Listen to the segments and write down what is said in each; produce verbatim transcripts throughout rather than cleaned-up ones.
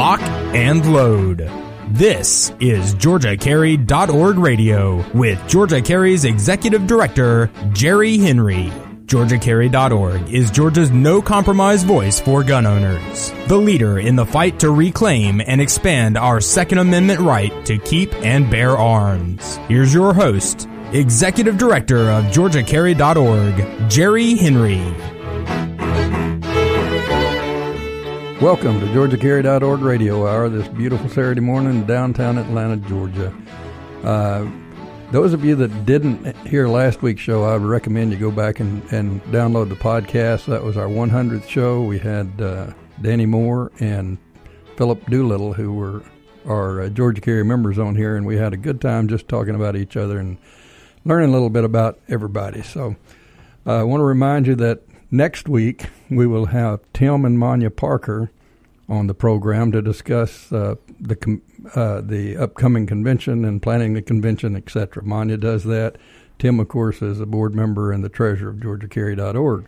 Lock and load. This is Georgia Carry dot org Radio with Georgia Carry's Executive Director, Jerry Henry. Georgia Carry dot org is Georgia's no-compromise voice for gun owners, the leader in the fight to reclaim and expand our Second Amendment right to keep and bear arms. Here's your host, Executive Director of Georgia Carry dot org, Jerry Henry. Welcome to Georgia Carry dot org Radio Hour this beautiful Saturday morning in downtown Atlanta, Georgia. Uh, Those of you that didn't hear last week's show, I would recommend you go back and, and download the podcast. That was our one hundredth show. We had uh, Danny Moore and Philip Doolittle, who were our uh, Georgia Carry members on here, and we had a good time just talking about each other and learning a little bit about everybody. So uh, I want to remind you that next week we will have Tim and Manya Parker on the program to discuss uh, the com- uh, the upcoming convention and planning the convention, et cetera. Manya does that. Tim, of course, is a board member and the treasurer of Georgia Carry dot org.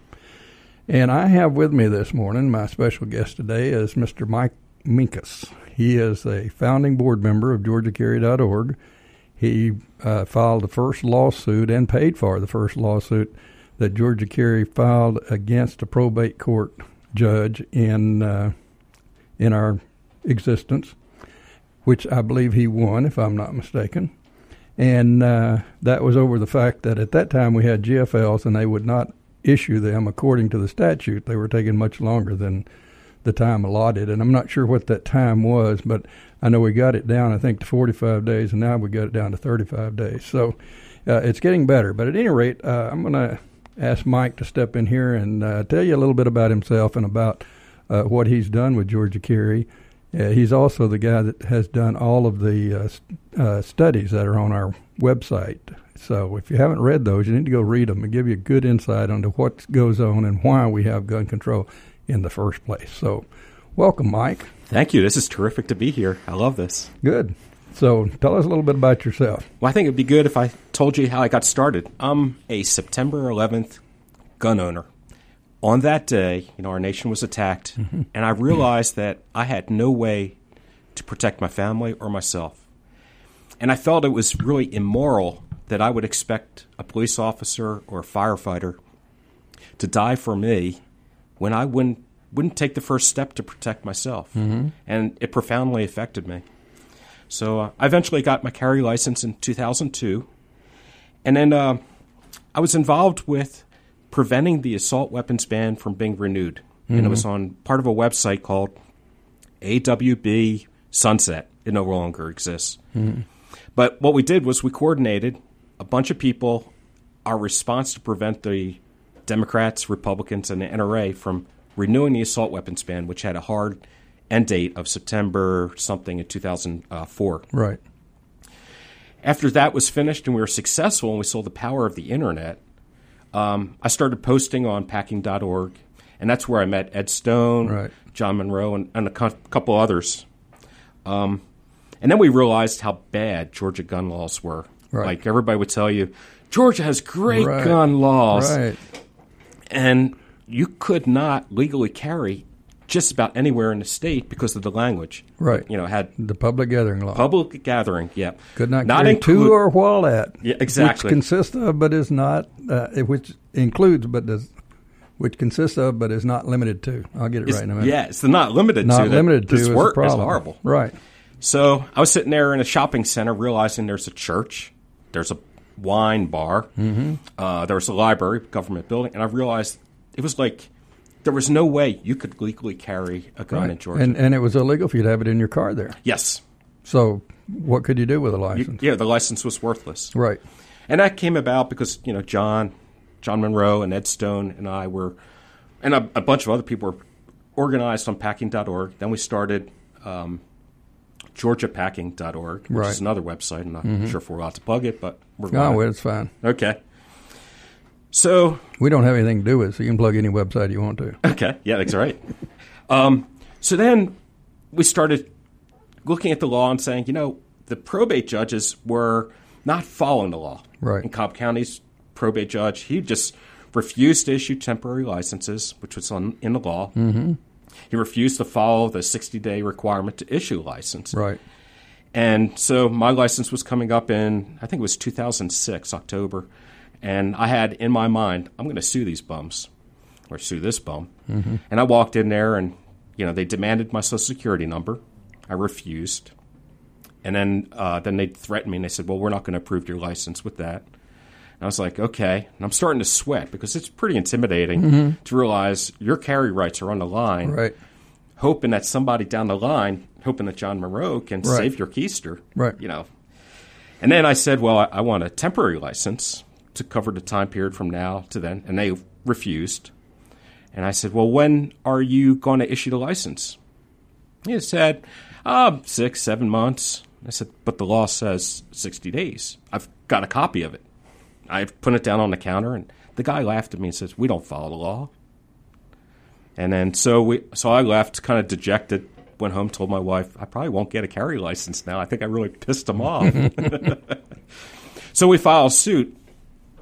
And I have with me this morning, my special guest today is Mister Mike Minkus. He is a founding board member of Georgia Carry dot org. He uh, filed the first lawsuit and paid for the first lawsuit that Georgia Carry filed against a probate court judge in uh, in our existence, which I believe he won, if I'm not mistaken. And uh, that was over the fact that at that time we had G F Ls and they would not issue them according to the statute. They were taking much longer than the time allotted. And I'm not sure what that time was, but I know we got it down, I think, to forty-five days, and now we got it down to thirty-five days. So uh, it's getting better. But at any rate, uh, I'm going to ask Mike to step in here and uh, tell you a little bit about himself and about Uh, what he's done with Georgia Carry. Uh, he's also the guy that has done all of the uh, st- uh, studies that are on our website. So if you haven't read those, you need to go read them and give you a good insight into what goes on and why we have gun control in the first place. So welcome, Mike. Thank you. This is terrific to be here. I love this. Good. So tell us a little bit about yourself. Well, I think it'd be good if I told you how I got started. I'm a September eleventh gun owner. On that day, you know, our nation was attacked, mm-hmm. and I realized that I had no way to protect my family or myself. And I felt it was really immoral that I would expect a police officer or a firefighter to die for me when I wouldn't, wouldn't take the first step to protect myself. Mm-hmm. And it profoundly affected me. So uh, I eventually got my carry license in two thousand two, and then uh, I was involved with preventing the assault weapons ban from being renewed. Mm-hmm. And it was on part of a website called A W B Sunset. It no longer exists. Mm-hmm. But what we did was we coordinated a bunch of people, our response to prevent the Democrats, Republicans, and the N R A from renewing the assault weapons ban, which had a hard end date of September something in two thousand four. Right. After that was finished and we were successful and we saw the power of the internet, Um, I started posting on packing dot org, and that's where I met Ed Stone, right, John Monroe, and, and a co- couple others. Um, and then we realized how bad Georgia gun laws were. Right. Like everybody would tell you, Georgia has great right. gun laws. Right. And you could not legally carry just about anywhere in the state because of the language. Right. You know, had the public gathering law. Public gathering, yeah. Could not, not include to or while at. Yeah, exactly. Which consists of, but is not, uh, which includes, but does, which consists of, but is not limited to. I'll get it it's, right in a minute. Yeah, it's the not limited not to. Not limited to. This is word is horrible. Right. So I was sitting there in a shopping center realizing there's a church, there's a wine bar, mm-hmm. uh, there was a library, government building, and I realized it was like, there was no way you could legally carry a gun right. in Georgia. And, and it was illegal for you to have it in your car there. Yes. So what could you do with a license? You, yeah, the license was worthless. Right. And that came about because, you know, John John Monroe and Ed Stone and I were, and a, a bunch of other people were organized on packing dot org. Then we started um, Georgia Packing dot org, which right. is another website. I'm not mm-hmm. sure if we're allowed to plug it, but we're going. No, it's fine. Okay. So we don't have anything to do with it, so you can plug any website you want to. Okay. Yeah, that's right. um, so then we started looking at the law and saying, you know, the probate judges were not following the law. Right. In Cobb County's probate judge, he just refused to issue temporary licenses, which was on, in the law. Mm-hmm. He refused to follow the sixty-day requirement to issue license. Right. And so my license was coming up in, I think it was two thousand six, October, and I had in my mind, I'm going to sue these bums or sue this bum. Mm-hmm. And I walked in there and, you know, they demanded my Social Security number. I refused. And then uh, then they threatened me, and they said, well, we're not going to approve your license with that. And I was like, okay. And I'm starting to sweat because it's pretty intimidating mm-hmm. to realize your carry rights are on the line, right. hoping that somebody down the line, hoping that John Monroe can right. save your keister. Right. You know. And then I said, well, I, I want a temporary license to cover the time period from now to then. And they refused. And I said, well, when are you going to issue the license? He said, oh, six, seven months. I said, but the law says sixty days. I've got a copy of it. I put it down on the counter, and the guy laughed at me and says, we don't follow the law. And then so we, so I left kind of dejected, went home, told my wife, I probably won't get a carry license now. I think I really pissed him off. So we filed suit,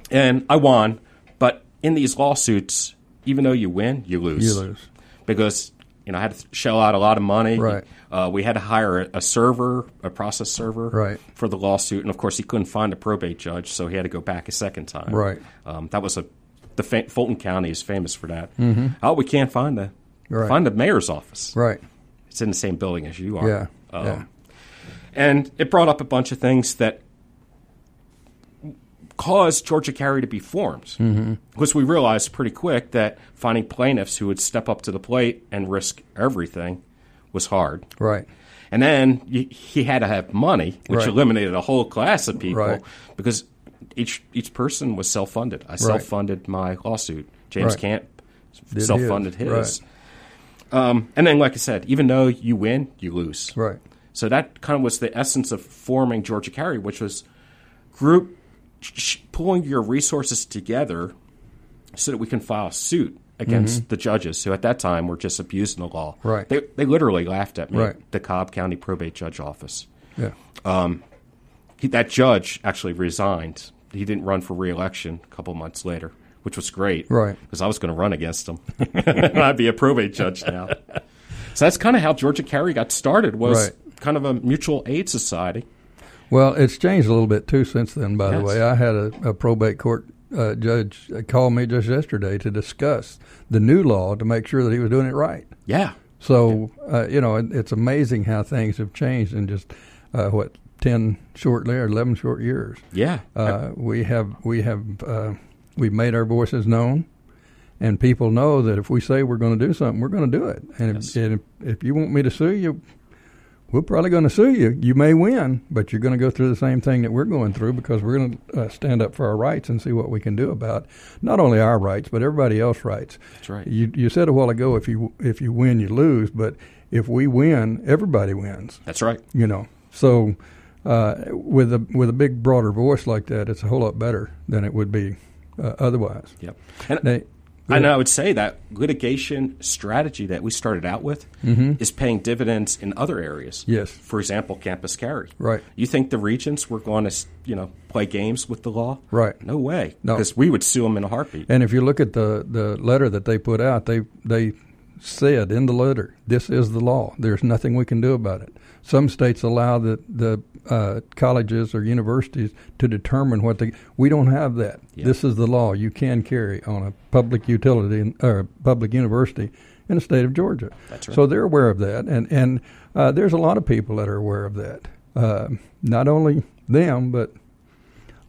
and I won. But in these lawsuits, even though you win, you lose. You lose. Because you know, I had to shell out a lot of money. Right. Uh, we had to hire a, a server, a process server right. for the lawsuit. And, of course, he couldn't find a probate judge, so he had to go back a second time. Right. Um, that was a – the fa- Fulton County is famous for that. Mm-hmm. Oh, we can't find the right. find the mayor's office. Right. It's in the same building as you are. Yeah. Um, yeah. And it brought up a bunch of things that caused Georgia Carry to be formed, mm-hmm. because we realized pretty quick that finding plaintiffs who would step up to the plate and risk everything was hard. Right. And then he had to have money, which right. eliminated a whole class of people right. because each each person was self-funded. I right. self-funded my lawsuit. James right. Camp Did self-funded his. his. Right. Um, and then, like I said, even though you win, you lose. Right. So that kind of was the essence of forming Georgia Carry, which was group pulling your resources together so that we can file suit against mm-hmm. the judges who at that time were just abusing the law. Right. They they literally laughed at me, right. the Cobb County probate judge office. Yeah. Um, he, that judge actually resigned. He didn't run for re-election a couple months later, which was great. Right. Because I was going to run against him. I'd be a probate judge now. So that's kind of how Georgia Carry got started, was right. kind of a mutual aid society. Well, it's changed a little bit, too, since then, by yes. the way. I had a, a probate court uh, judge call me just yesterday to discuss the new law to make sure that he was doing it right. Yeah. So, yeah. Uh, you know, it, it's amazing how things have changed in just, uh, what, ten short or eleven short years. Yeah. Uh, we have, we have, uh, we've made our voices known, and people know that if we say we're going to do something, we're going to do it. And, yes. if, and if, if you want me to sue you, we're probably going to sue you. You may win, but you're going to go through the same thing that we're going through, because we're going to uh, stand up for our rights and see what we can do about not only our rights, but everybody else's rights. That's right. You, you said a while ago, if you if you win, you lose. But if we win, everybody wins. That's right. You know, so uh, with a with a big, broader voice like that, it's a whole lot better than it would be uh, otherwise. Yep. And they, And I would say that litigation strategy that we started out with mm-hmm. is paying dividends in other areas. Yes. For example, campus carry. Right. You think the regents were going to, you know, play games with the law? Right. No way. No. Because we would sue them in a heartbeat. And if you look at the, the letter that they put out, they they said in the letter, this is the law. There's nothing we can do about it. Some states allow the, the uh, colleges or universities to determine what they – we don't have that. Yeah. This is the law. You can carry on a public utility or public university in the state of Georgia. That's right. So they're aware of that, and, and uh, there's a lot of people that are aware of that, uh, not only them but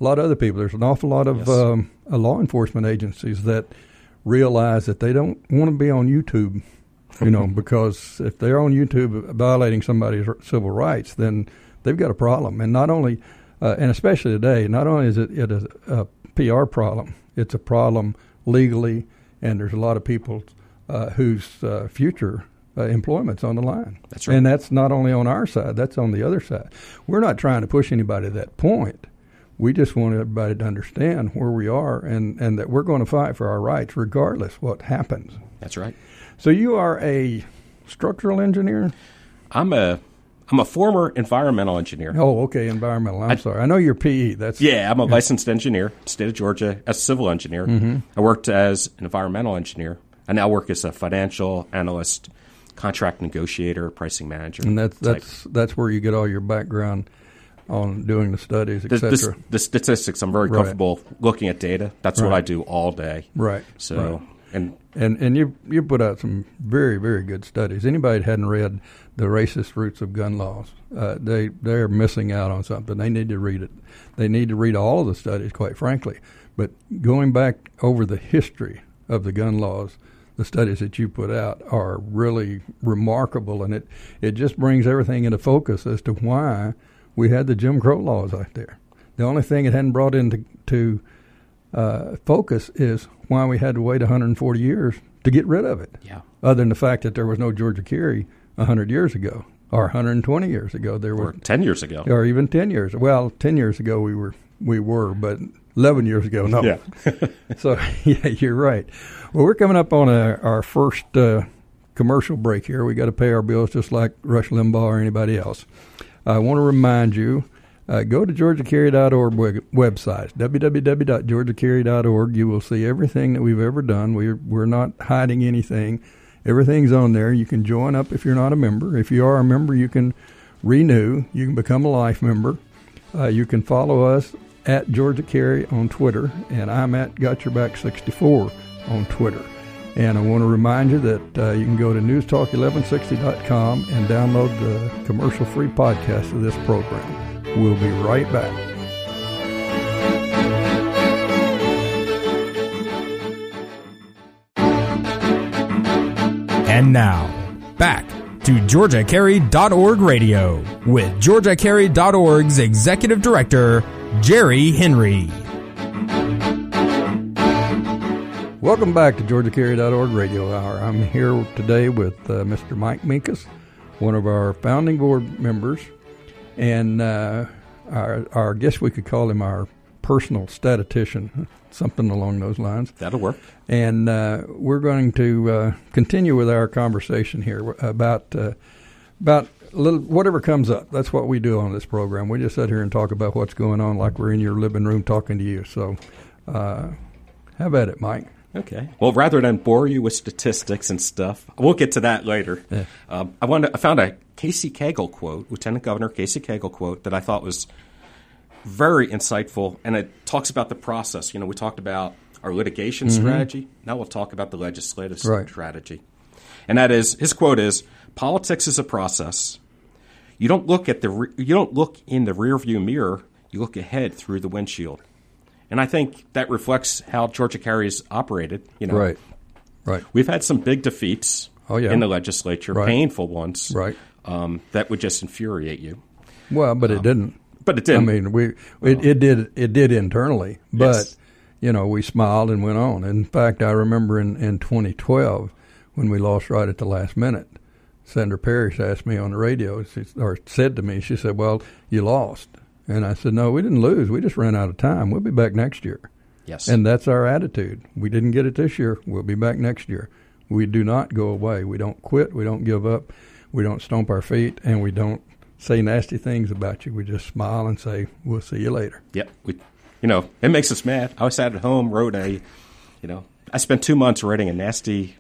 a lot of other people. There's an awful lot of yes. um, uh, law enforcement agencies that realize that they don't want to be on YouTube. You know, because if they're on YouTube violating somebody's civil rights, then they've got a problem. And not only, uh, and especially today, not only is it, it is a P R problem, it's a problem legally, and there's a lot of people uh, whose uh, future uh, employment's on the line. That's right. And that's not only on our side, that's on the other side. We're not trying to push anybody to that point. We just want everybody to understand where we are, and, and that we're going to fight for our rights regardless what happens. That's right. So you are a structural engineer? I'm a I'm a former environmental engineer. Oh, okay, environmental. I'm I, sorry. I know you're P E. That's yeah, I'm a yeah. licensed engineer, state of Georgia, as a civil engineer. Mm-hmm. I worked as an environmental engineer. I now work as a financial analyst contract negotiator, pricing manager. And that's type. that's that's where you get all your background on doing the studies, et cetera. The, the, the statistics. I'm very right. comfortable looking at data. That's right. what I do all day. Right. So right. and and and you you put out some very very good studies. Anybody that hadn't read The Racist Roots of Gun Laws, uh, they they're missing out on something. They need to read it. They need to read all of the studies, quite frankly. But going back over the history of the gun laws, the studies that you put out are really remarkable, and it, it just brings everything into focus as to why we had the Jim Crow laws out there. The only thing it hadn't brought into to, uh, focus is why we had to wait one hundred forty years to get rid of it, yeah. other than the fact that there was no Georgia Carry one hundred years ago or one hundred twenty years ago. There were, or ten years ago. Or even ten years. Well, ten years ago we were, we were but – eleven years ago, no. Yeah. So, yeah, you're right. Well, we're coming up on a, our first uh, commercial break here. We got to pay our bills just like Rush Limbaugh or anybody else. I want to remind you, uh, go to Georgia Carry dot org website, w w w dot georgia carry dot org. You will see everything that we've ever done. We're, we're not hiding anything. Everything's on there. You can join up if you're not a member. If you are a member, you can renew. You can become a life member. Uh, you can follow us at Georgia Carry on Twitter, and I'm at Got Your Back sixty-four on Twitter. And I want to remind you that uh, you can go to Newstalk eleven sixty dot com and download the commercial-free podcast of this program. We'll be right back. And now, back to Georgia Carry dot org radio with Georgia Carry dot org's Executive Director, Jerry Henry. Welcome back to Georgia Carry dot org Radio Hour. I'm here today with uh, Mister Mike Minkus, one of our founding board members, and uh, our, our, I guess we could call him our personal statistician, something along those lines. That'll work. And uh, we're going to uh, continue with our conversation here about uh, about. Little, whatever comes up, that's what we do on this program. We just sit here and talk about what's going on like we're in your living room talking to you. So uh, have at it, Mike. Okay. Well, rather than bore you with statistics and stuff, we'll get to that later. Yeah. Um, I, wanted, I found a Casey Cagle quote, Lieutenant Governor Casey Cagle quote, that I thought was very insightful, and it talks about the process. You know, we talked about our litigation mm-hmm. strategy. Now we'll talk about the legislative right. strategy. And that is, his quote is, "Politics is a process. You don't look at the re- you don't look in the rearview mirror. You look ahead through the windshield," and I think that reflects how Georgia Carry's operated. You know, right, right. We've had some big defeats oh, yeah. in the legislature, right. painful ones, right? Um, that would just infuriate you. Well, but um, it didn't. But it didn't. I mean, we it, it did it did internally, but yes. you know, we smiled and went on. In fact, I remember in, in twenty twelve when we lost right at the last minute. Senator Parrish asked me on the radio, she, or said to me, she said, "Well, you lost." And I said, "No, we didn't lose. We just ran out of time. We'll be back next year." Yes. And that's our attitude. We didn't get it this year. We'll be back next year. We do not go away. We don't quit. We don't give up. We don't stomp our feet. And we don't say nasty things about you. We just smile and say, "We'll see you later." Yep. We, you know, it makes us mad. I was sat at home, wrote a, you know, I spent two months writing a nasty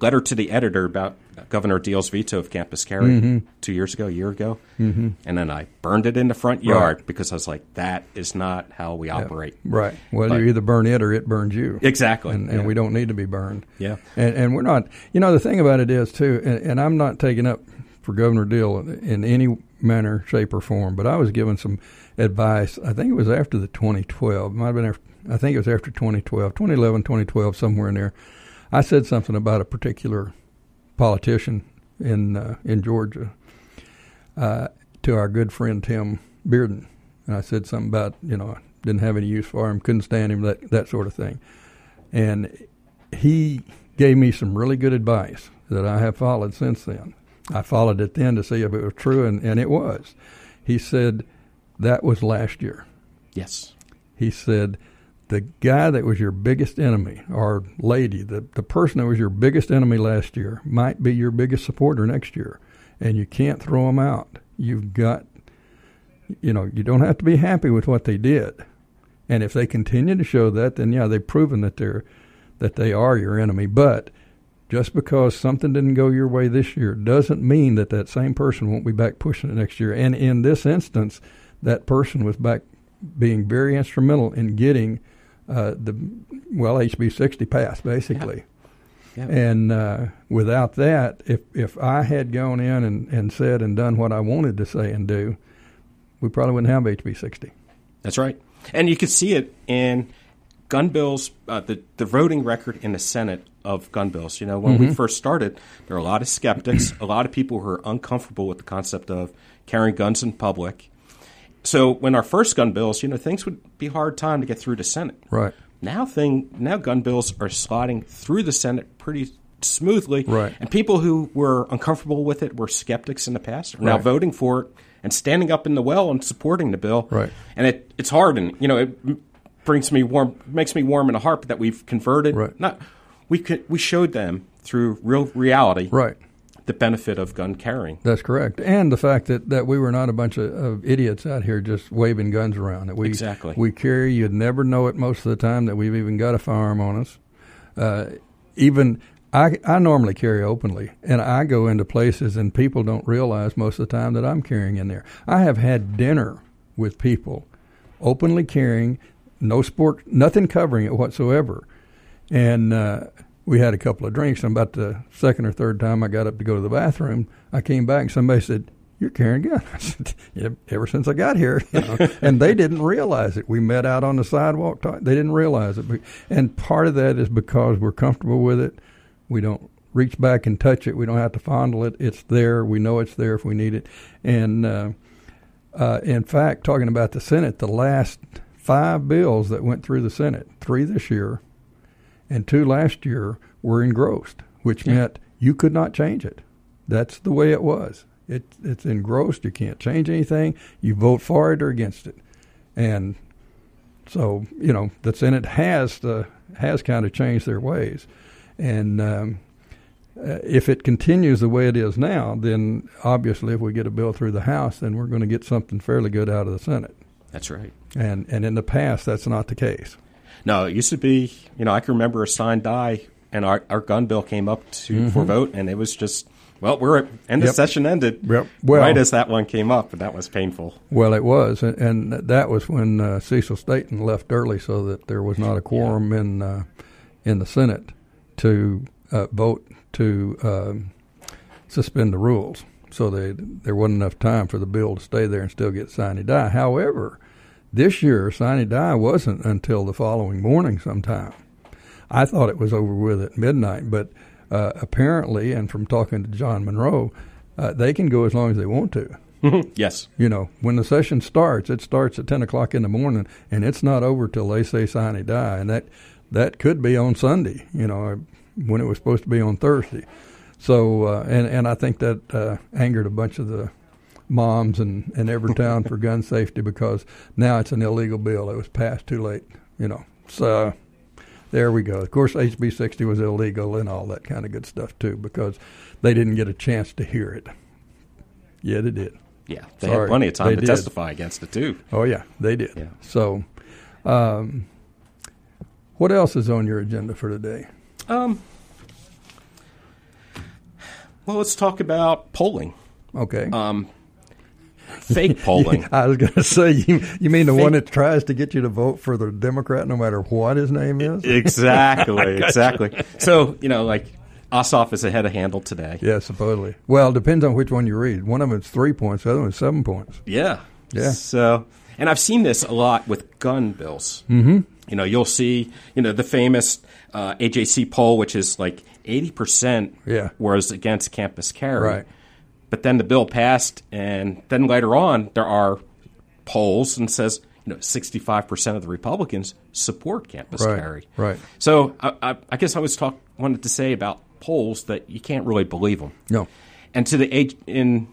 letter to the editor about Governor Deal's veto of campus carry mm-hmm. two years ago, a year ago. Mm-hmm. And then I burned it in the front yard right. because I was like, that is not how we operate. Yeah. Right. Well, but you either burn it or it burns you. Exactly. And, and yeah. we don't need to be burned. Yeah. And, and we're not – you know, the thing about it is, too, and, and I'm not taking up for Governor Deal in any manner, shape, or form, but I was given some advice. I think it was after the twenty twelve. Might have been after, I think it was after twenty twelve, twenty eleven, twenty twelve, somewhere in there. I said something about a particular politician in uh, in Georgia uh, to our good friend Tim Bearden, and I said something about, you know, I didn't have any use for him, couldn't stand him, that that sort of thing. And he gave me some really good advice that I have followed since then. I followed it then to see if it was true, and, and it was. He said, "That was last year." Yes. He said, "The guy that was your biggest enemy, or lady, the, the person that was your biggest enemy last year might be your biggest supporter next year, and you can't throw them out. You've got, you know, you don't have to be happy with what they did. And if they continue to show that, then, yeah, they've proven that they're, that they are your enemy. But Just because something didn't go your way this year doesn't mean that that same person won't be back pushing it next year. And in this instance, that person was back being very instrumental in getting uh, the, well, H B sixty passed, basically. Yeah. Yeah. And uh, without that, if, if I had gone in and, and said and done what I wanted to say and do, we probably wouldn't have H B sixty. That's right. And you could see it in gun bills, uh, the, the voting record in the Senate of gun bills. You know, when mm-hmm. we first started, there were a lot of skeptics, a lot of people who were uncomfortable with the concept of carrying guns in public. So when our first gun bills, you know, things would be a hard time to get through the Senate. Right. Now thing now gun bills are sliding through the Senate pretty smoothly. Right. And people who were uncomfortable with it, were skeptics in the past, are right. now voting for it and standing up in the well and supporting the bill. Right. And it it's hard, and you know, it brings me warm makes me warm in the heart that we've converted. Right. Not we could we showed them through real reality. Right. The benefit of gun carrying. That's correct. And the fact that, that we were not a bunch of, of idiots out here just waving guns around. That we, exactly. We carry, you'd never know it most of the time that we've even got a firearm on us. Uh, even, I, I normally carry openly, and I go into places and people don't realize most of the time that I'm carrying in there. I have had dinner with people openly carrying, no sport, nothing covering it whatsoever. And, uh, we had a couple of drinks, and about the second or third time I got up to go to the bathroom, I came back, and somebody said, "You're carrying a gun." I said, "Yeah, ever since I got here." You know? And they didn't realize it. We met out on the sidewalk. Talk. They didn't realize it. And part of that is because we're comfortable with it. We don't reach back and touch it. We don't have to fondle it. It's there. We know it's there if we need it. And uh, uh, in fact, talking about the Senate, the last five bills that went through the Senate, three this year, and two last year, were engrossed, which yeah. meant you could not change it. That's the way it was. It, it's engrossed. You can't change anything. You vote for it or against it. And so, you know, the Senate has the, has kind of changed their ways. And um, uh, if it continues the way it is now, then obviously if we get a bill through the House, then we're going to get something fairly good out of the Senate. That's right. And and in the past, that's not the case. No, it used to be, you know, I can remember a signed die, and our, our gun bill came up to mm-hmm. for vote, and it was just, well, we're at, end of yep. session ended, yep. well, right as that one came up, and that was painful. Well, it was, and, and that was when uh, Cecil Staton left early so that there was not a quorum yeah. in uh, in the Senate to uh, vote to um, suspend the rules. So they, there wasn't enough time for the bill to stay there and still get signed and die. However, this year, sign and die wasn't until the following morning sometime. I thought it was over with at midnight, but uh, apparently, and from talking to John Monroe, uh, they can go as long as they want to. Yes. You know, when the session starts, it starts at ten o'clock in the morning, and it's not over till they say sign and die, and that, that could be on Sunday, you know, when it was supposed to be on Thursday. So, uh, and, and I think that uh, angered a bunch of the moms and, and every town for gun safety, because now it's an illegal bill. It was passed too late, you know. So there we go. Of course, H B sixty was illegal and all that kind of good stuff, too, because they didn't get a chance to hear it. Yeah, they did. Yeah, they Sorry. had plenty of time they to did. testify against it, too. Oh, yeah, they did. Yeah. So um, what else is on your agenda for today? Um. Well, let's talk about polling. Okay. Um. Fake polling. I was going to say, you, you mean the fake. One that tries to get you to vote for the Democrat no matter what his name is? Exactly, exactly. You. So, you know, like Ossoff is ahead of Handel today. Yeah, supposedly. Well, it depends on which one you read. One of them is three points. The other one is seven points. Yeah. Yeah. So, and I've seen this a lot with gun bills. Mm-hmm. You know, you'll see, you know, the famous uh, A J C poll, which is like eighty percent yeah. was against campus carry. Right. But then the bill passed, and then later on there are polls and says, you know, sixty-five percent of the Republicans support campus right, carry. Right. So I, I, I guess I was talk wanted to say about polls that you can't really believe them. No. And to the in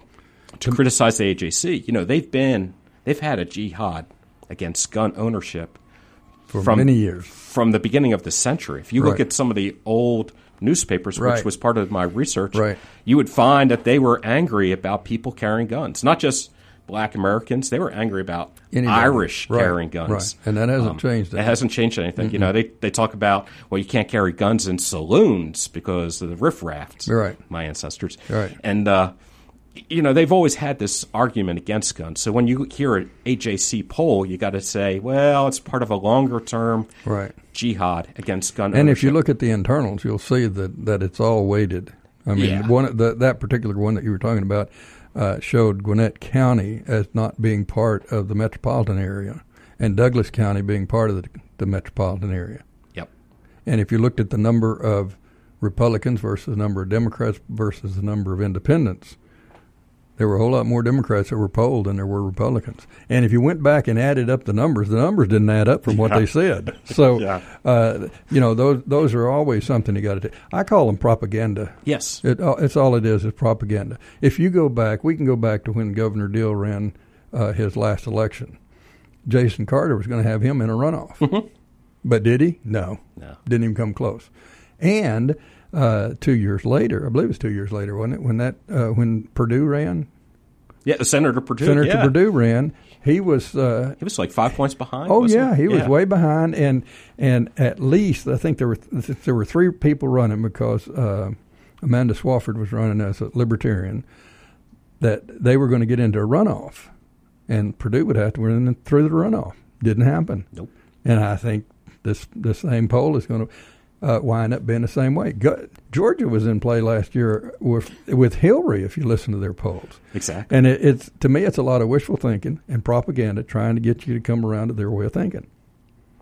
to the, criticize the A J C, you know, they've been they've had a jihad against gun ownership for from, many years from the beginning of the century. If you right. look at some of the old newspapers, right. which was part of my research, right. you would find that they were angry about people carrying guns, not just black Americans, they were angry about Anybody. Irish right, carrying guns. Right. And that hasn't um, changed anything. It hasn't changed anything. Mm-hmm. You know, they, they talk about, well, you can't carry guns in saloons because of the riffraffs, right. my ancestors. Right. And, uh, you know, they've always had this argument against guns. So when you hear an A J C poll, you got to say, well, it's part of a longer-term right. jihad against gun and ownership. And if you look at the internals, you'll see that, that it's all weighted. I mean, yeah. one the, that particular one that you were talking about uh, showed Gwinnett County as not being part of the metropolitan area and Douglas County being part of the, the metropolitan area. Yep. And if you looked at the number of Republicans versus the number of Democrats versus the number of independents, there were a whole lot more Democrats that were polled than there were Republicans. And if you went back and added up the numbers, the numbers didn't add up from what yeah. they said. So, yeah. uh, you know, those those are always something you got to do. I call them propaganda. Yes. It, it's all it is is propaganda. If you go back, we can go back to when Governor Deal ran uh, his last election. Jason Carter was going to have him in a runoff. Mm-hmm. But did he? No. No. Didn't even come close. And... Uh, two years later, I believe it was two years later, wasn't it? When that uh, when Perdue ran, yeah, Senator Perdue, Senator yeah. Perdue ran. He was uh, he was like five points behind. Oh wasn't yeah, he, he yeah. was way behind, and and at least I think there were th- there were three people running because uh, Amanda Swafford was running as a Libertarian. That they were going to get into a runoff, and Perdue would have to win through the runoff. Didn't happen. Nope. And I think this this same poll is going to. Uh, wind up being the same way. Go- Georgia was in play last year with with Hillary, if you listen to their polls. Exactly. And it, it's to me, it's a lot of wishful thinking and propaganda trying to get you to come around to their way of thinking.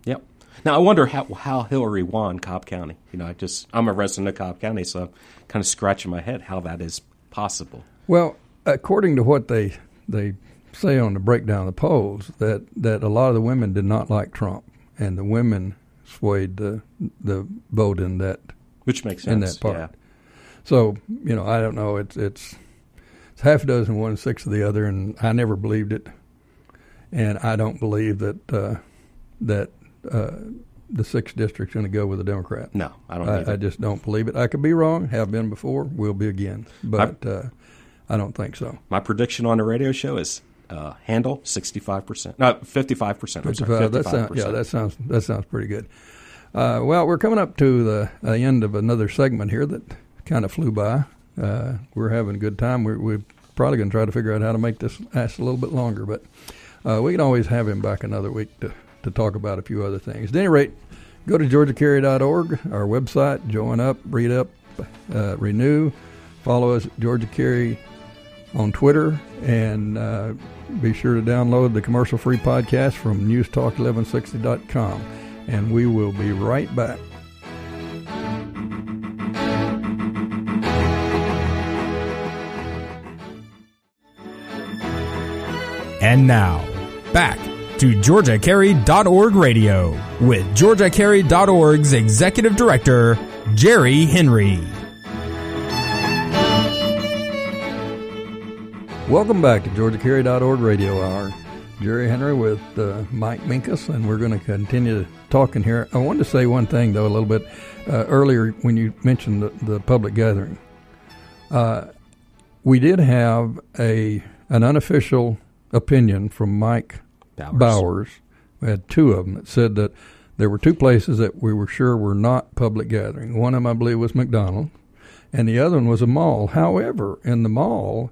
Yep. Now, I wonder how how Hillary won Cobb County. You know, I just, I'm a resident of Cobb County, so I'm kind of scratching my head how that is possible. Well, according to what they they say on the breakdown of the polls, that, that a lot of the women did not like Trump, and the women swayed the the vote in that, which makes sense in that part. Yeah. So you know, I don't know. It's it's it's half a dozen one, six of the other, and I never believed it, and I don't believe that uh, that uh, the sixth district's going to go with a Democrat. No, I don't. I, I just don't believe it. I could be wrong. Have been before. Will be again. But I, uh, I don't think so. My prediction on the radio show is. Uh, Handel sixty-five percent, no, fifty-five percent. fifty-five. That sounds, yeah, that sounds that sounds pretty good. Uh, well, we're coming up to the uh, end of another segment here that kind of flew by. Uh, we're having a good time. We're, we're probably going to try to figure out how to make this last a little bit longer, but uh, we can always have him back another week to, to talk about a few other things. At any rate, go to Georgia Carry dot org, our website. Join up, read up, uh, renew, follow us at Georgia Carry on Twitter, and uh, be sure to download the commercial-free podcast from Newstalk eleven sixty dot com, and we will be right back. And now, back to Georgia Carry dot org Radio with Georgia Carry dot org's Executive Director, Jerry Henry. Welcome back to Georgia Carry dot org Radio Hour. Jerry Henry with uh, Mike Minkus, and we're going to continue talking here. I wanted to say one thing, though, a little bit uh, earlier when you mentioned the, the public gathering. Uh, we did have a an unofficial opinion from Mike Bowers. Bowers. We had two of them that said that there were two places that we were sure were not public gathering. One of them, I believe, was McDonald's, and the other one was a mall. However, in the mall...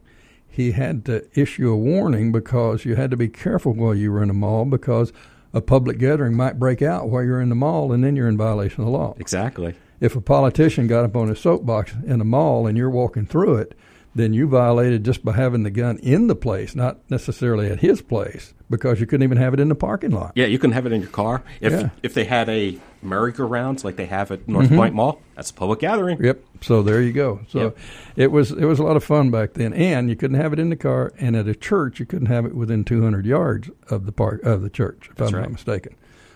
he had to issue a warning because you had to be careful while you were in the mall because a public gathering might break out while you're in the mall, and then you're in violation of the law. Exactly. If a politician got up on a soapbox in a mall and you're walking through it, then you violated just by having the gun in the place, not necessarily at his place, because you couldn't even have it in the parking lot. Yeah, you couldn't have it in your car. If yeah. if they had a merry-go-round like they have at North mm-hmm. Point Mall, that's a public gathering. Yep. So there you go. So yep. it was it was a lot of fun back then, and you couldn't have it in the car. And at a church, you couldn't have it within two hundred yards of the park of the church, if that's I'm right. not mistaken.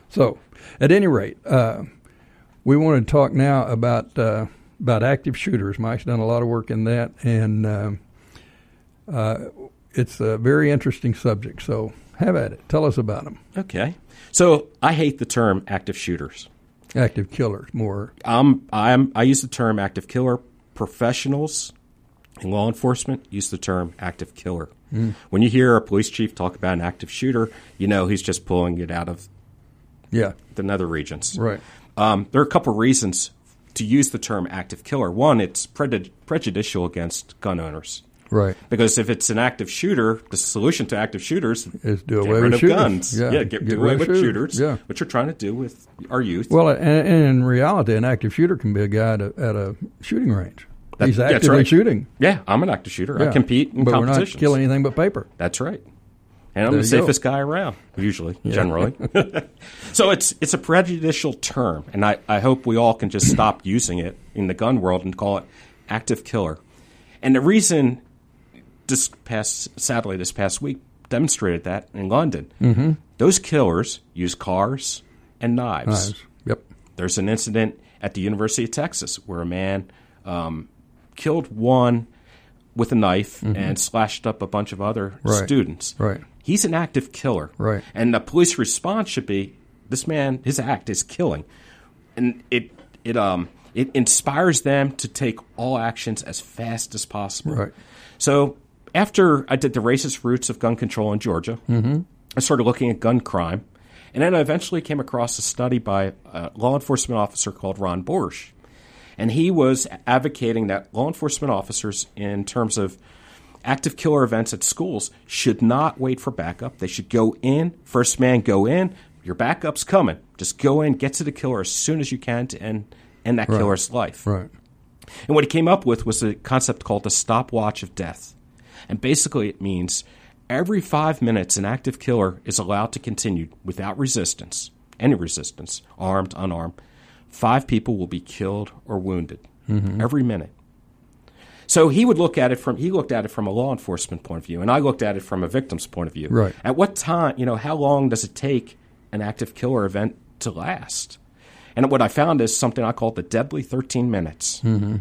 So at any rate, uh, we want to talk now about. Uh, About active shooters. Mike's done a lot of work in that, and uh, uh, it's a very interesting subject. So have at it. Tell us about them. Okay. So I hate the term active shooters. Active killers, more. Um, I'm, I use the term active killer. Professionals In law enforcement, use the term active killer. Mm. When you hear a police chief talk about an active shooter, you know he's just pulling it out of yeah. the nether regions. Right. Um, there are a couple reasons to use the term active killer. One, it's prejud- prejudicial against gun owners. Right. Because if it's an active shooter, the solution to active shooters is do away get rid with of shooters. guns. Yeah, yeah get, get do away with shooters, shooters yeah. which you're trying to do with our youth. Well, and, and in reality, an active shooter can be a guy at a, at a shooting range. That, He's actively that's right. shooting. Yeah, I'm an active shooter. Yeah. I compete in but competitions. But we're not killing anything but paper. That's right. And I'm there the safest go. guy around, usually, yeah. generally. So it's it's a prejudicial term, and I, I hope we all can just stop using it in the gun world and call it active killer. And the reason – This past, sadly, this past week demonstrated that in London. Mm-hmm. Those killers use cars and knives. Knives. Yep. There's an incident at the University of Texas where a man um, killed one with a knife mm-hmm. and slashed up a bunch of other right. students. Right. He's an active killer. Right. And the police response should be: this man, his act is killing, and it it um it inspires them to take all actions as fast as possible. Right. So. After I did the racist roots of gun control in Georgia, mm-hmm. I started looking at gun crime. And then I eventually came across a study by a law enforcement officer called Ron Borsch. And he was advocating that law enforcement officers, in terms of active killer events at schools, should not wait for backup. They should go in. First man, go in. Your backup's coming. Just go in, get to the killer as soon as you can to end, end that right. killer's life. Right. And what he came up with was a concept called the stopwatch of death. And basically it means every five minutes an active killer is allowed to continue without resistance, any resistance, armed, unarmed. Five people will be killed or wounded mm-hmm. every minute. So he would look at it from he looked at it from a law enforcement point of view, and I looked at it from a victim's point of view. Right. At what time, you know, how long does it take an active killer event to last? And what I found is something I call the deadly thirteen minutes. Mm-hmm.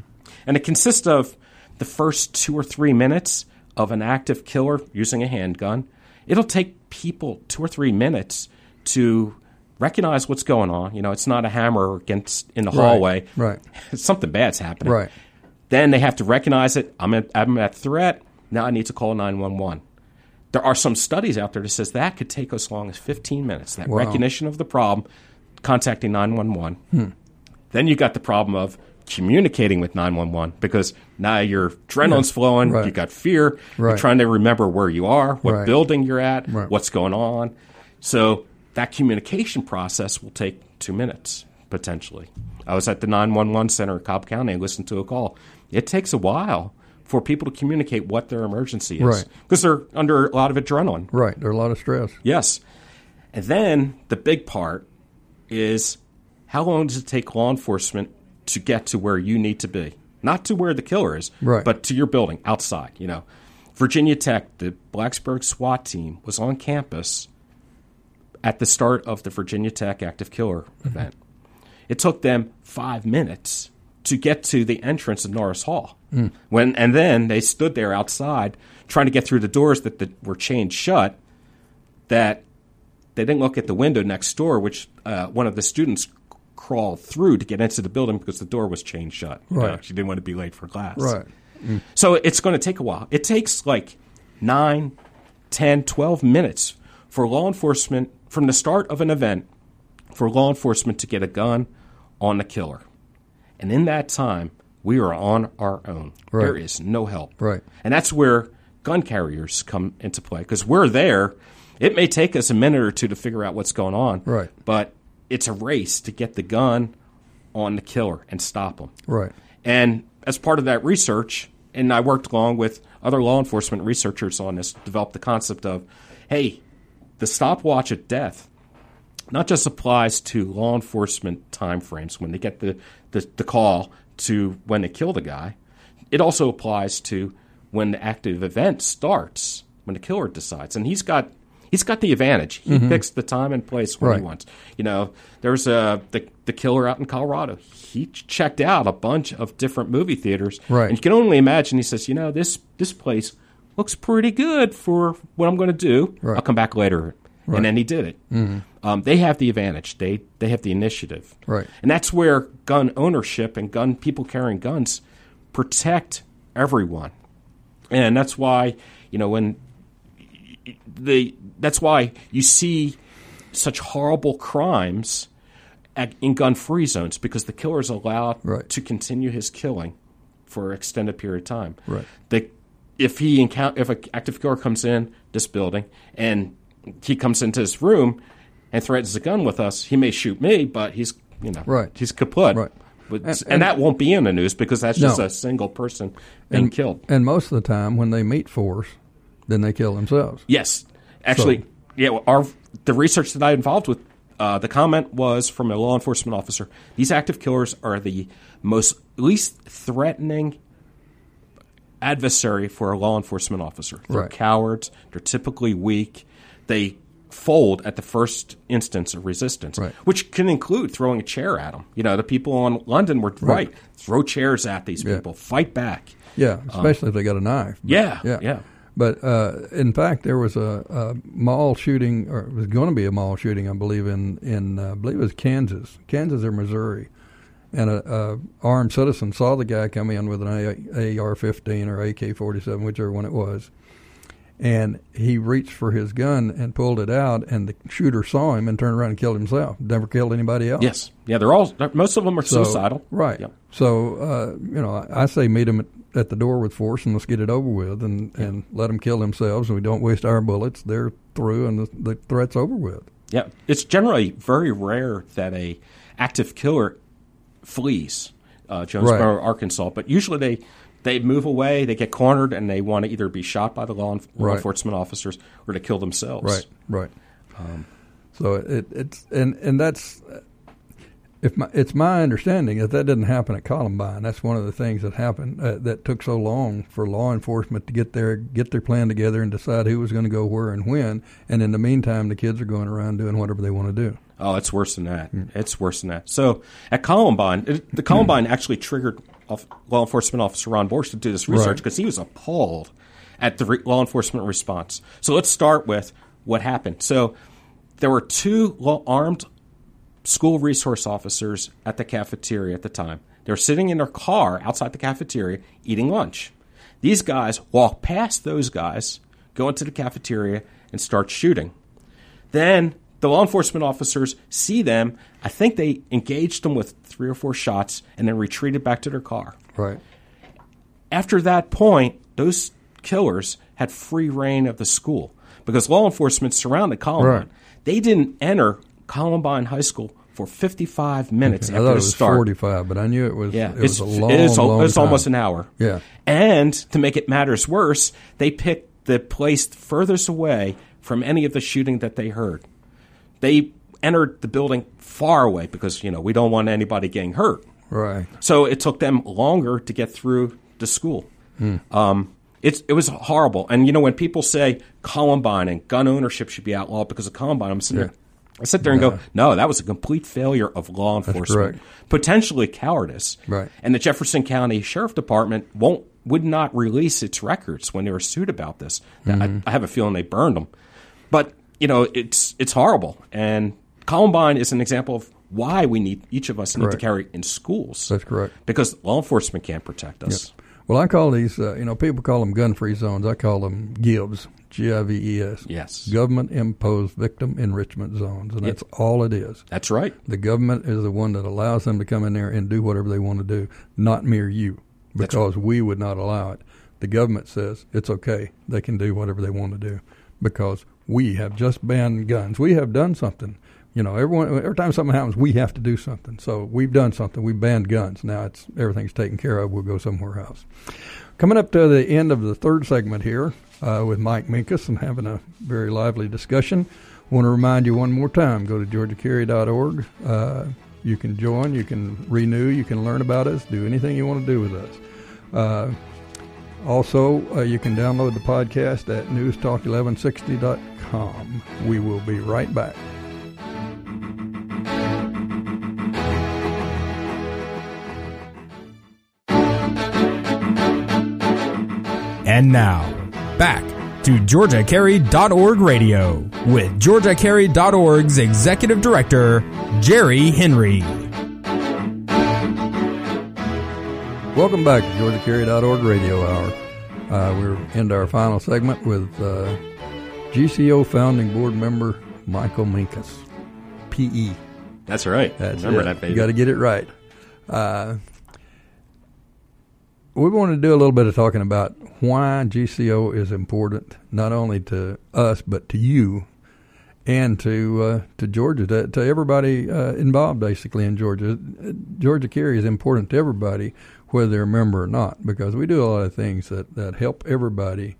And it consists of the first two or three minutes of an active killer using a handgun. It'll take people two or three minutes to recognize what's going on. You know, it's not a hammer against in the right, hallway. Right. Something bad's happening. Right. Then they have to recognize it. I'm at, I'm at threat. Now I need to call nine one one. There are some studies out there that says that could take as long as fifteen minutes, that wow. recognition of the problem, contacting nine one one. Hmm. Then you got the problem of communicating with nine one one, because now your adrenaline's yeah. flowing, right. you got fear, right. you're trying to remember where you are, what right. building you're at, right. what's going on. So that communication process will take two minutes, potentially. I was at the nine one one center in Cobb County and listened to a call. It takes a while for people to communicate what their emergency is, because right. they're under a lot of adrenaline. Right, they're a lot of stress. Yes. And then the big part is, how long does it take law enforcement to get to where you need to be, not to where the killer is, right. but to your building outside. You know, Virginia Tech, the Blacksburg SWAT team, was on campus at the start of the Virginia Tech active killer mm-hmm. event. It took them five minutes to get to the entrance of Norris Hall, mm. when and then they stood there outside trying to get through the doors that the, were chained shut. That they didn't look at the window next door, which uh, one of the students crawled through to get into the building because the door was chained shut. Right. You know, she didn't want to be late for class. Right. Mm. So it's going to take a while. It takes like nine, ten, twelve minutes for law enforcement, from the start of an event, for law enforcement to get a gun on the killer. And in that time, we are on our own. Right. There is no help. Right. And that's where gun carriers come into play, because we're there. It may take us a minute or two to figure out what's going on. Right. But it's a race to get the gun on the killer and stop him. Right. And as part of that research, and I worked along with other law enforcement researchers on this, developed the concept of, hey, the stopwatch of death not just applies to law enforcement timeframes when they get the, the, the call to when they kill the guy. It also applies to when the active event starts, when the killer decides. And he's got – He's got the advantage. He mm-hmm. picks the time and place where right. he wants. You know, there's a, the, the killer out in Colorado. He checked out a bunch of different movie theaters. Right. And you can only imagine, he says, you know, this this place looks pretty good for what I'm going to do. Right. I'll come back later. Right. And then he did it. Mm-hmm. Um, they have the advantage. They they have the initiative. Right. And that's where gun ownership and gun people carrying guns protect everyone. And that's why, you know, when the that's why you see such horrible crimes at, in gun-free zones, because the killer is allowed right. to continue his killing for an extended period of time. Right. The, if he encounter, if an active killer comes in this building and he comes into this room and threatens a gun with us, he may shoot me, but he's you know right. he's kaput. Right. But, and, and, and that won't be in the news because that's just no. a single person being and, killed. And most of the time, when they meet force, then they kill themselves. Yes, actually, so. yeah. Our the research that I involved with, uh, the comment was from a law enforcement officer. These active killers are the most least threatening adversary for a law enforcement officer. They're right. cowards. They're typically weak. They fold at the first instance of resistance, right. which can include throwing a chair at them. You know, the people on London were right. right. Throw chairs at these yeah. people. Fight back. Yeah, especially um, if they got a knife. But, yeah, yeah, yeah. But, uh, in fact, there was a, a mall shooting, or it was going to be a mall shooting, I believe, in, in uh, I believe it was Kansas. Kansas or Missouri. And an armed citizen saw the guy come in with an A R fifteen or A K forty-seven, whichever one it was. And he reached for his gun and pulled it out, and the shooter saw him and turned around and killed himself. Never killed anybody else. Yes. Yeah, they're all – most of them are so, suicidal. Right. Yeah. So, uh, you know, I say meet them at the door with force and let's get it over with and, yeah. and let them kill themselves, and we don't waste our bullets. They're through, and the, the threat's over with. Yeah. It's generally very rare that a active killer flees uh, Jonesboro, right. Arkansas, but usually they – they move away, they get cornered, and they want to either be shot by the law, enf- right. law enforcement officers or to kill themselves. Right, right. Um, so it, it's and, and that's if my, it's my understanding that that didn't happen at Columbine. That's one of the things that happened uh, that took so long for law enforcement to get their get their plan together and decide who was going to go where and when. And in the meantime, the kids are going around doing whatever they want to do. Oh, it's worse than that. Mm. It's worse than that. So at Columbine, it, the Columbine mm. actually triggered law enforcement officer Ron Borsch to do this research because right. he was appalled at the re- law enforcement response. So let's start with what happened. So there were two law- armed school resource officers at the cafeteria at the time. They were sitting in their car outside the cafeteria eating lunch. These guys walk past those guys, go into the cafeteria, and start shooting. Then the law enforcement officers see them. I think they engaged them with three or four shots and then retreated back to their car. Right. After that point, those killers had free reign of the school because law enforcement surrounded Columbine. Right. They didn't enter Columbine High School for fifty-five minutes okay. after I thought it was the start. forty-five, but I knew it was, yeah, it was a long, it was, long It's time. almost an hour. Yeah. And to make it matters worse, they picked the place furthest away from any of the shooting that they heard. They entered the building far away because, you know, we don't want anybody getting hurt. Right. So it took them longer to get through the school. Hmm. Um, it's, it was horrible. And, you know, when people say Columbine and gun ownership should be outlawed because of Columbine, I'm sitting yeah. there, I sit there and yeah. go, no, that was a complete failure of law enforcement. Potentially cowardice. Right. And the Jefferson County Sheriff Department won't would not release its records when they were sued about this. Mm-hmm. I, I have a feeling they burned them. But you know, it's it's horrible, and Columbine is an example of why we need each of us need correct. to carry in schools. That's correct. Because law enforcement can't protect us. Yep. Well, I call these, uh, you know, people call them gun-free zones. I call them GIVES, G I V E S. Yes. Government-imposed victim enrichment zones, and that's yep. all it is. That's right. The government is the one that allows them to come in there and do whatever they want to do, not mere you, because right. we would not allow it. The government says it's okay. They can do whatever they want to do because we have just banned guns. We have done something. You know, everyone. Every time something happens, we have to do something. So we've done something. We've banned guns. Now it's everything's taken care of. We'll go somewhere else. Coming up to the end of the third segment here uh, with Mike Minkus and having a very lively discussion. I want to remind you one more time, go to Georgia Carry dot org. Uh, you can join. You can renew. You can learn about us. Do anything you want to do with us. Uh, Also, uh, you can download the podcast at newstalk eleven sixty dot com. We will be right back. And now, back to Georgia Carry dot org radio with Georgia Carry dot org's Executive Director, Jerry Henry. Welcome back to Georgia Carry dot org Radio Hour. Uh, we're into our final segment with uh, G C O founding board member Michael Minkus, P E That's right. That's Remember it. That, baby. You got to get it right. Uh, we want to do a little bit of talking about why G C O is important, not only to us but to you and to uh, to Georgia, to, to everybody uh, involved, basically, in Georgia. Georgia Carry is important to everybody, whether they're a member or not, because we do a lot of things that, that help everybody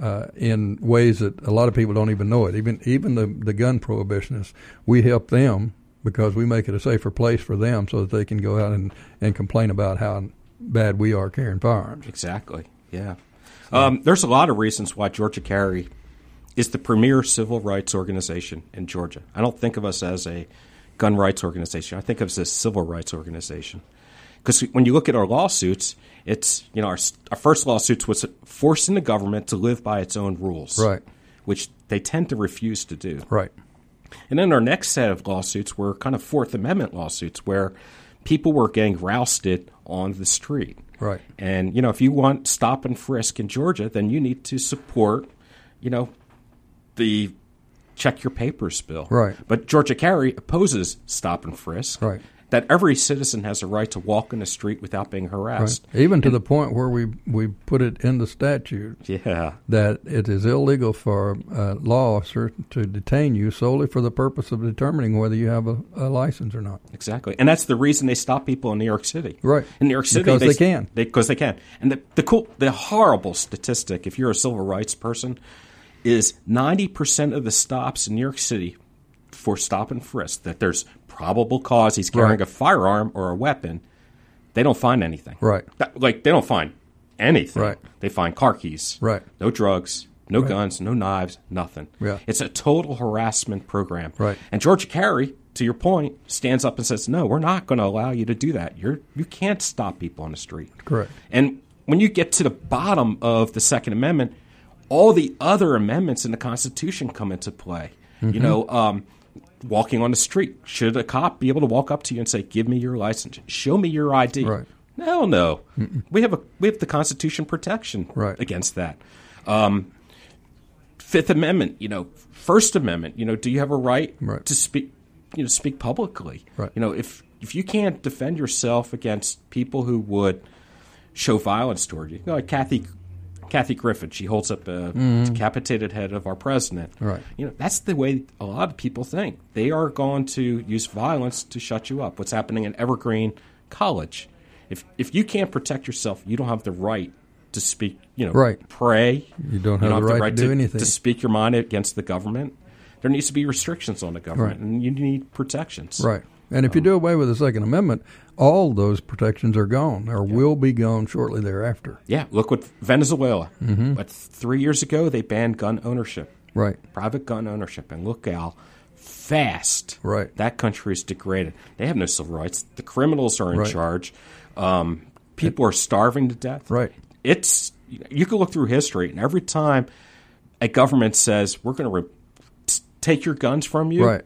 uh, in ways that a lot of people don't even know it. Even even the, the gun prohibitionists, we help them because we make it a safer place for them so that they can go out and, and complain about how bad we are carrying firearms. Exactly, yeah. So, um, there's a lot of reasons why Georgia Carry is the premier civil rights organization in Georgia. I don't think of us as a gun rights organization. I think of us as a civil rights organization. Because when you look at our lawsuits, it's, you know, our, our first lawsuits was forcing the government to live by its own rules, right, which they tend to refuse to do. Right. And then our next set of lawsuits were kind of Fourth Amendment lawsuits where people were getting rousted on the street. Right. And, you know, if you want stop and frisk in Georgia, then you need to support, you know, the check your papers bill. Right. But Georgia Carry opposes stop and frisk. Right. That every citizen has a right to walk in the street without being harassed. Right. Even to and, the point where we we put it in the statute yeah. that it is illegal for a law officer to detain you solely for the purpose of determining whether you have a, a license or not. Exactly. And that's the reason they stop people in New York City. Right. In New York City. Because they, they can. Because they, they can. And the, the cool, the horrible statistic, if you're a civil rights person, is ninety percent of the stops in New York City for stop and frisk, that there's probable cause he's carrying right. a firearm or a weapon, they don't find anything. Right. Like, they don't find anything. Right. They find car keys. Right. No drugs, no right. guns, no knives, nothing. Yeah. It's a total harassment program. Right. And Georgia Carry, to your point, stands up and says, no, we're not going to allow you to do that. You're, you can't stop people on the street. Correct. And when you get to the bottom of the Second Amendment, all the other amendments in the Constitution come into play. Mm-hmm. You know, um, walking on the street. Should a cop be able to walk up to you and say, give me your license, show me your I D? Right. Hell no. Mm-mm. We have a we have the Constitution protection right. against that. Um, Fifth Amendment, you know, First Amendment, you know, do you have a right, right. to speak, you know, speak publicly? Right. You know, if if you can't defend yourself against people who would show violence toward you, you know, like Kathy Kathy Griffin, she holds up a mm-hmm. decapitated head of our president. Right. You know, that's the way a lot of people think. They are going to use violence to shut you up. What's happening in Evergreen College? If if you can't protect yourself, you don't have the right to speak. You know, right. pray. You don't have, you don't have the, the right, right to do to, anything. To speak your mind against the government. There needs to be restrictions on the government, right. and you need protections. Right. And if um, you do away with the Second Amendment, all those protections are gone or yeah. will be gone shortly thereafter. Yeah. Look what Venezuela. Mm-hmm. But three years ago, they banned gun ownership. Right. Private gun ownership. And look how fast right. that country is degraded. They have no civil rights. The criminals are in right. charge. Um, people it, are starving to death. Right. It's you can look through history, and every time a government says, we're going to re- take your guns from you. Right.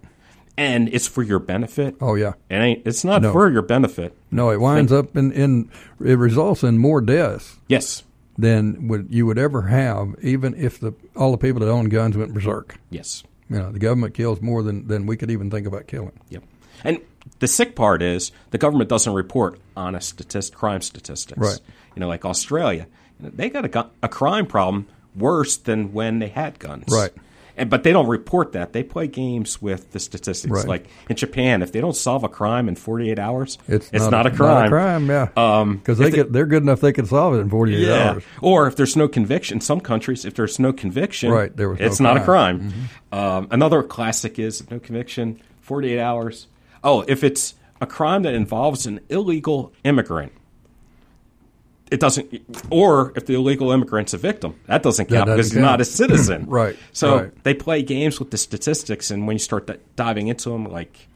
And it's for your benefit. Oh, yeah. It ain't, it's not no. for your benefit. No, it winds Think. up in, in – it results in more deaths. Yes. Than would, you would ever have, even if the all the people that own guns went berserk. Yes. You know, the government kills more than, than we could even think about killing. Yep. And the sick part is the government doesn't report honest statist, crime statistics. Right. You know, like Australia. They got a, gun, a crime problem worse than when they had guns. Right. But they don't report that. They play games with the statistics. Right. Like in Japan, if they don't solve a crime in forty-eight hours, it's, it's not, not, a, a crime. not a crime. Yeah, because um, they they're good enough they can solve it in forty-eight yeah. hours. Or if there's no conviction, some countries, if there's no conviction, right, there was no it's crime. not a crime. Mm-hmm. Um, another classic is no conviction, forty-eight hours. Oh, if it's a crime that involves an illegal immigrant. It doesn't, or if the illegal immigrant's a victim, that doesn't count yeah, because he's not a citizen. Right. So right. they play games with the statistics, and when you start diving into them, like,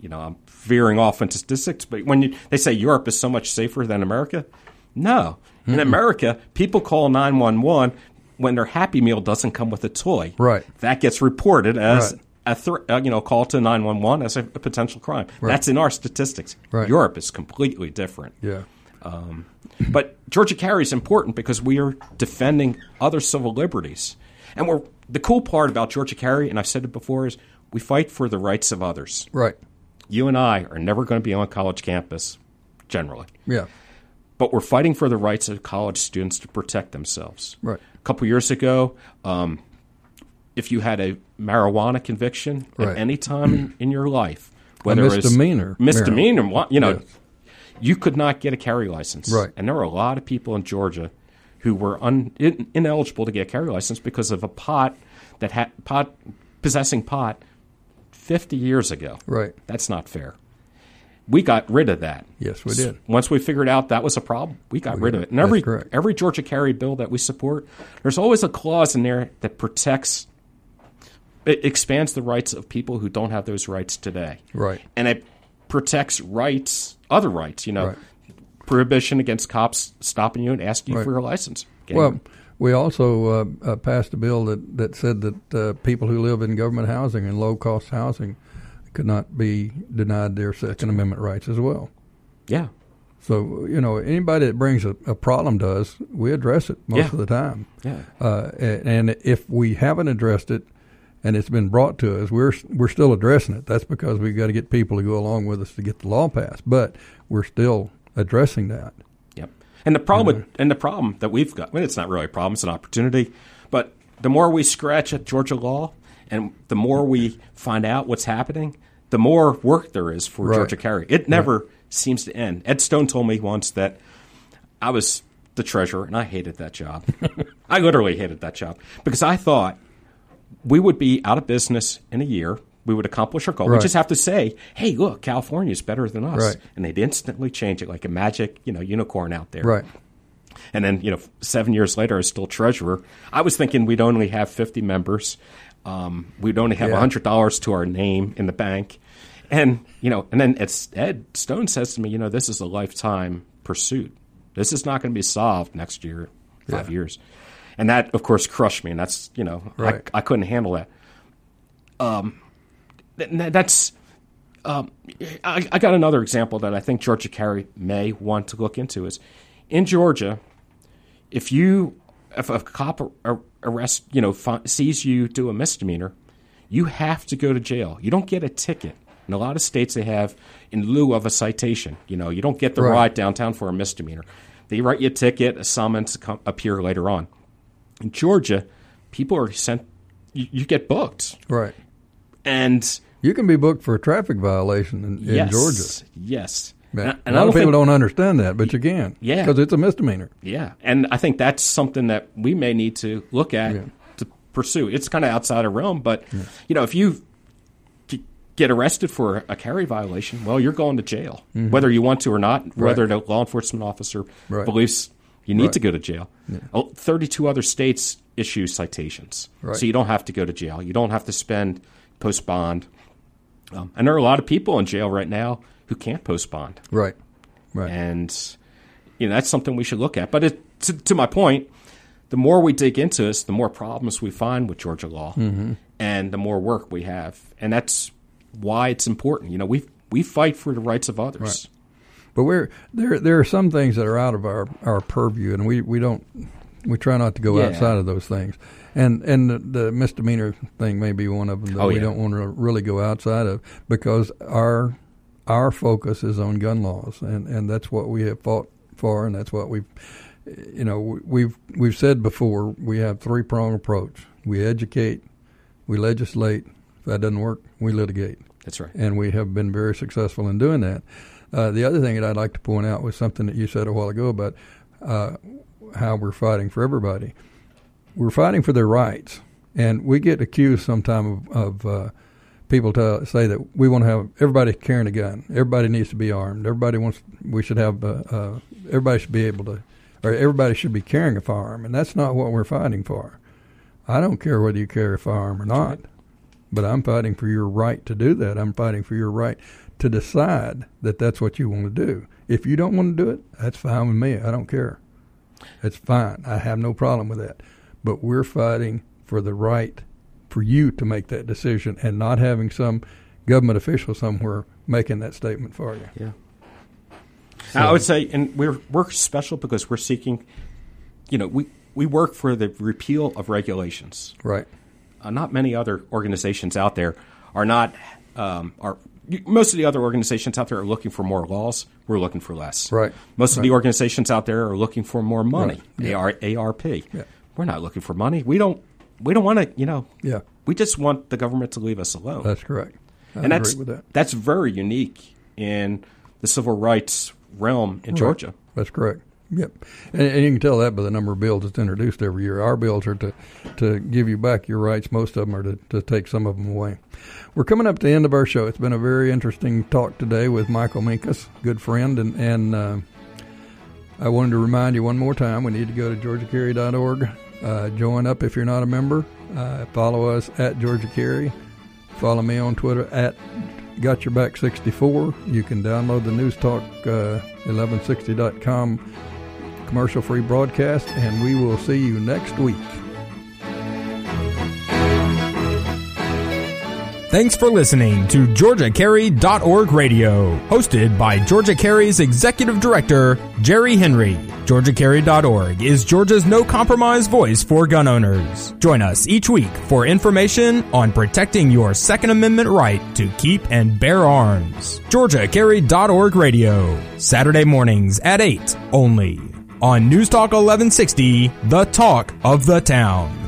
you know, I'm veering off into statistics, but when you, they say Europe is so much safer than America, no. Mm-mm. In America, people call nine one one when their Happy Meal doesn't come with a toy. Right. That gets reported as right. a thr- uh, you know call to nine one one as a, a potential crime. Right. That's in our statistics. Right. Europe is completely different. Yeah. Um, but Georgia Carry is important because we are defending other civil liberties. And we're, the cool part about Georgia Carry, and I've said it before, is we fight for the rights of others. Right. You and I are never going to be on college campus, generally. Yeah. But we're fighting for the rights of college students to protect themselves. Right. A couple years ago, um, if you had a marijuana conviction right. at any time in, in your life, whether it was misdemeanor, misdemeanor, you know, yes. you could not get a carry license. Right. And there were a lot of people in Georgia who were un, in, ineligible to get a carry license because of a pot that had pot possessing pot fifty years ago. Right. That's not fair. We got rid of that. Yes, we did. Once we figured out that was a problem, we got we rid did. of it. And every every Georgia Carry bill that we support, there's always a clause in there that protects, it expands the rights of people who don't have those rights today. Right. And it protects rights, other rights, you know, right. prohibition against cops stopping you and asking you right. for your license. Getting well, we also uh, uh, passed a bill that, that said that uh, people who live in government housing and low-cost housing could not be denied their Second Amendment rights as well. Yeah. So, you know, anybody that brings a, a problem to us, we address it most yeah. of the time. Yeah. Uh, and, and if we haven't addressed it and it's been brought to us, we're we're still addressing it. That's because we've got to get people to go along with us to get the law passed. But we're still addressing that. Yep. And the problem, you know? and the problem that we've got, well, it's not really a problem, it's an opportunity. But the more we scratch at Georgia law, and the more we find out what's happening, the more work there is for right. Georgia Carry. It never right. seems to end. Ed Stone told me once that I was the treasurer, and I hated that job. I literally hated that job because I thought we would be out of business in a year. We would accomplish our goal. Right. We just have to say, hey, look, California's better than us. Right. And they'd instantly change it like a magic, you know, unicorn out there. Right. And then, you know, seven years later, I was still treasurer. I was thinking we'd only have fifty members. Um, we'd only have yeah. one hundred dollars to our name in the bank. And, you know, and then it's Ed Stone says to me, you know, this is a lifetime pursuit. This is not going to be solved next year, five yeah. years. And that, of course, crushed me. And that's, you know, right. I, I couldn't handle that. Um, th- that's, um, I, I got another example that I think Georgia Carry may want to look into is in Georgia, if you, if a cop or, or arrest, you know, f- sees you do a misdemeanor, you have to go to jail. You don't get a ticket. In a lot of states, they have in lieu of a citation. You know, you don't get the right. ride downtown for a misdemeanor. They write you a ticket, a summons, come, appear later on. In Georgia, people are sent. You, you get booked, right? And you can be booked for a traffic violation in, in yes, Georgia. Yes. And, and, and a lot of people think, don't understand that, but you can. Yeah. Because it's a misdemeanor. Yeah. And I think that's something that we may need to look at yeah. to pursue. It's kind of outside of realm, but, yeah. you know, if you get arrested for a carry violation, well, you're going to jail, mm-hmm. whether you want to or not, whether right. the law enforcement officer right. believes you need right. to go to jail. Yeah. Oh, thirty-two other states issue citations. Right. So you don't have to go to jail. You don't have to spend post bond. Um, and there are a lot of people in jail right now who can't post bond. Right, right. And, you know, that's something we should look at. But it, to, to my point, the more we dig into this, the more problems we find with Georgia law mm-hmm. and the more work we have. And that's why it's important. You know, we we fight for the rights of others. Right. But we're, there there are some things that are out of our, our purview, and we, we don't – we try not to go yeah. outside of those things. And and the, the misdemeanor thing may be one of them that oh, we yeah. don't want to really go outside of because our – our focus is on gun laws, and, and that's what we have fought for, and that's what we've, you know, we've we've said before. We have three prong approach: we educate, we legislate. If that doesn't work, we litigate. That's right. And we have been very successful in doing that. Uh, the other thing that I'd like to point out was something that you said a while ago about uh, how we're fighting for everybody. We're fighting for their rights, and we get accused sometimes of. of uh, People tell, say that we want to have everybody carrying a gun. Everybody needs to be armed. Everybody wants. We should have. Uh, uh, everybody should be able to, or everybody should be carrying a firearm. And that's not what we're fighting for. I don't care whether you carry a firearm or not, but I'm fighting for your right to do that. I'm fighting for your right to decide that that's what you want to do. If you don't want to do it, that's fine with me. I don't care. It's fine. I have no problem with that. But we're fighting for the right for you to make that decision and not having some government official somewhere making that statement for you. Yeah. So. I would say, and we're we're special because we're seeking, you know, we, we work for the repeal of regulations. Right. Uh, not many other organizations out there are not um, are most of the other organizations out there are looking for more laws. We're looking for less. Right. Most right. of the organizations out there are looking for more money. Right. Yeah. A R P. Yeah. We're not looking for money. We don't. We don't want to. You know. Yeah. We just want the government to leave us alone. That's correct. I and agree that's with that. That's very unique in the civil rights realm in right. Georgia. That's correct. Yep, and, and you can tell that by the number of bills that's introduced every year. Our bills are to, to give you back your rights. Most of them are to, to take some of them away. We're coming up to the end of our show. It's been a very interesting talk today with Michael Minkus, good friend, and, and uh, I wanted to remind you one more time, we need to go to georgia carry dot org. Uh, join up if you're not a member. Uh, follow us at Georgia Carry. Follow me on Twitter at Got Your Back sixty-four. You can download the Newstalk eleven sixty dot com commercial-free broadcast, and we will see you next week. Thanks for listening to Georgia Carry dot org Radio, hosted by Georgia Carry's Executive Director, Jerry Henry. Georgia Carry dot org is Georgia's no-compromise voice for gun owners. Join us each week for information on protecting your Second Amendment right to keep and bear arms. Georgia Carry dot org Radio, Saturday mornings at eight only on News Talk eleven sixty, the talk of the town.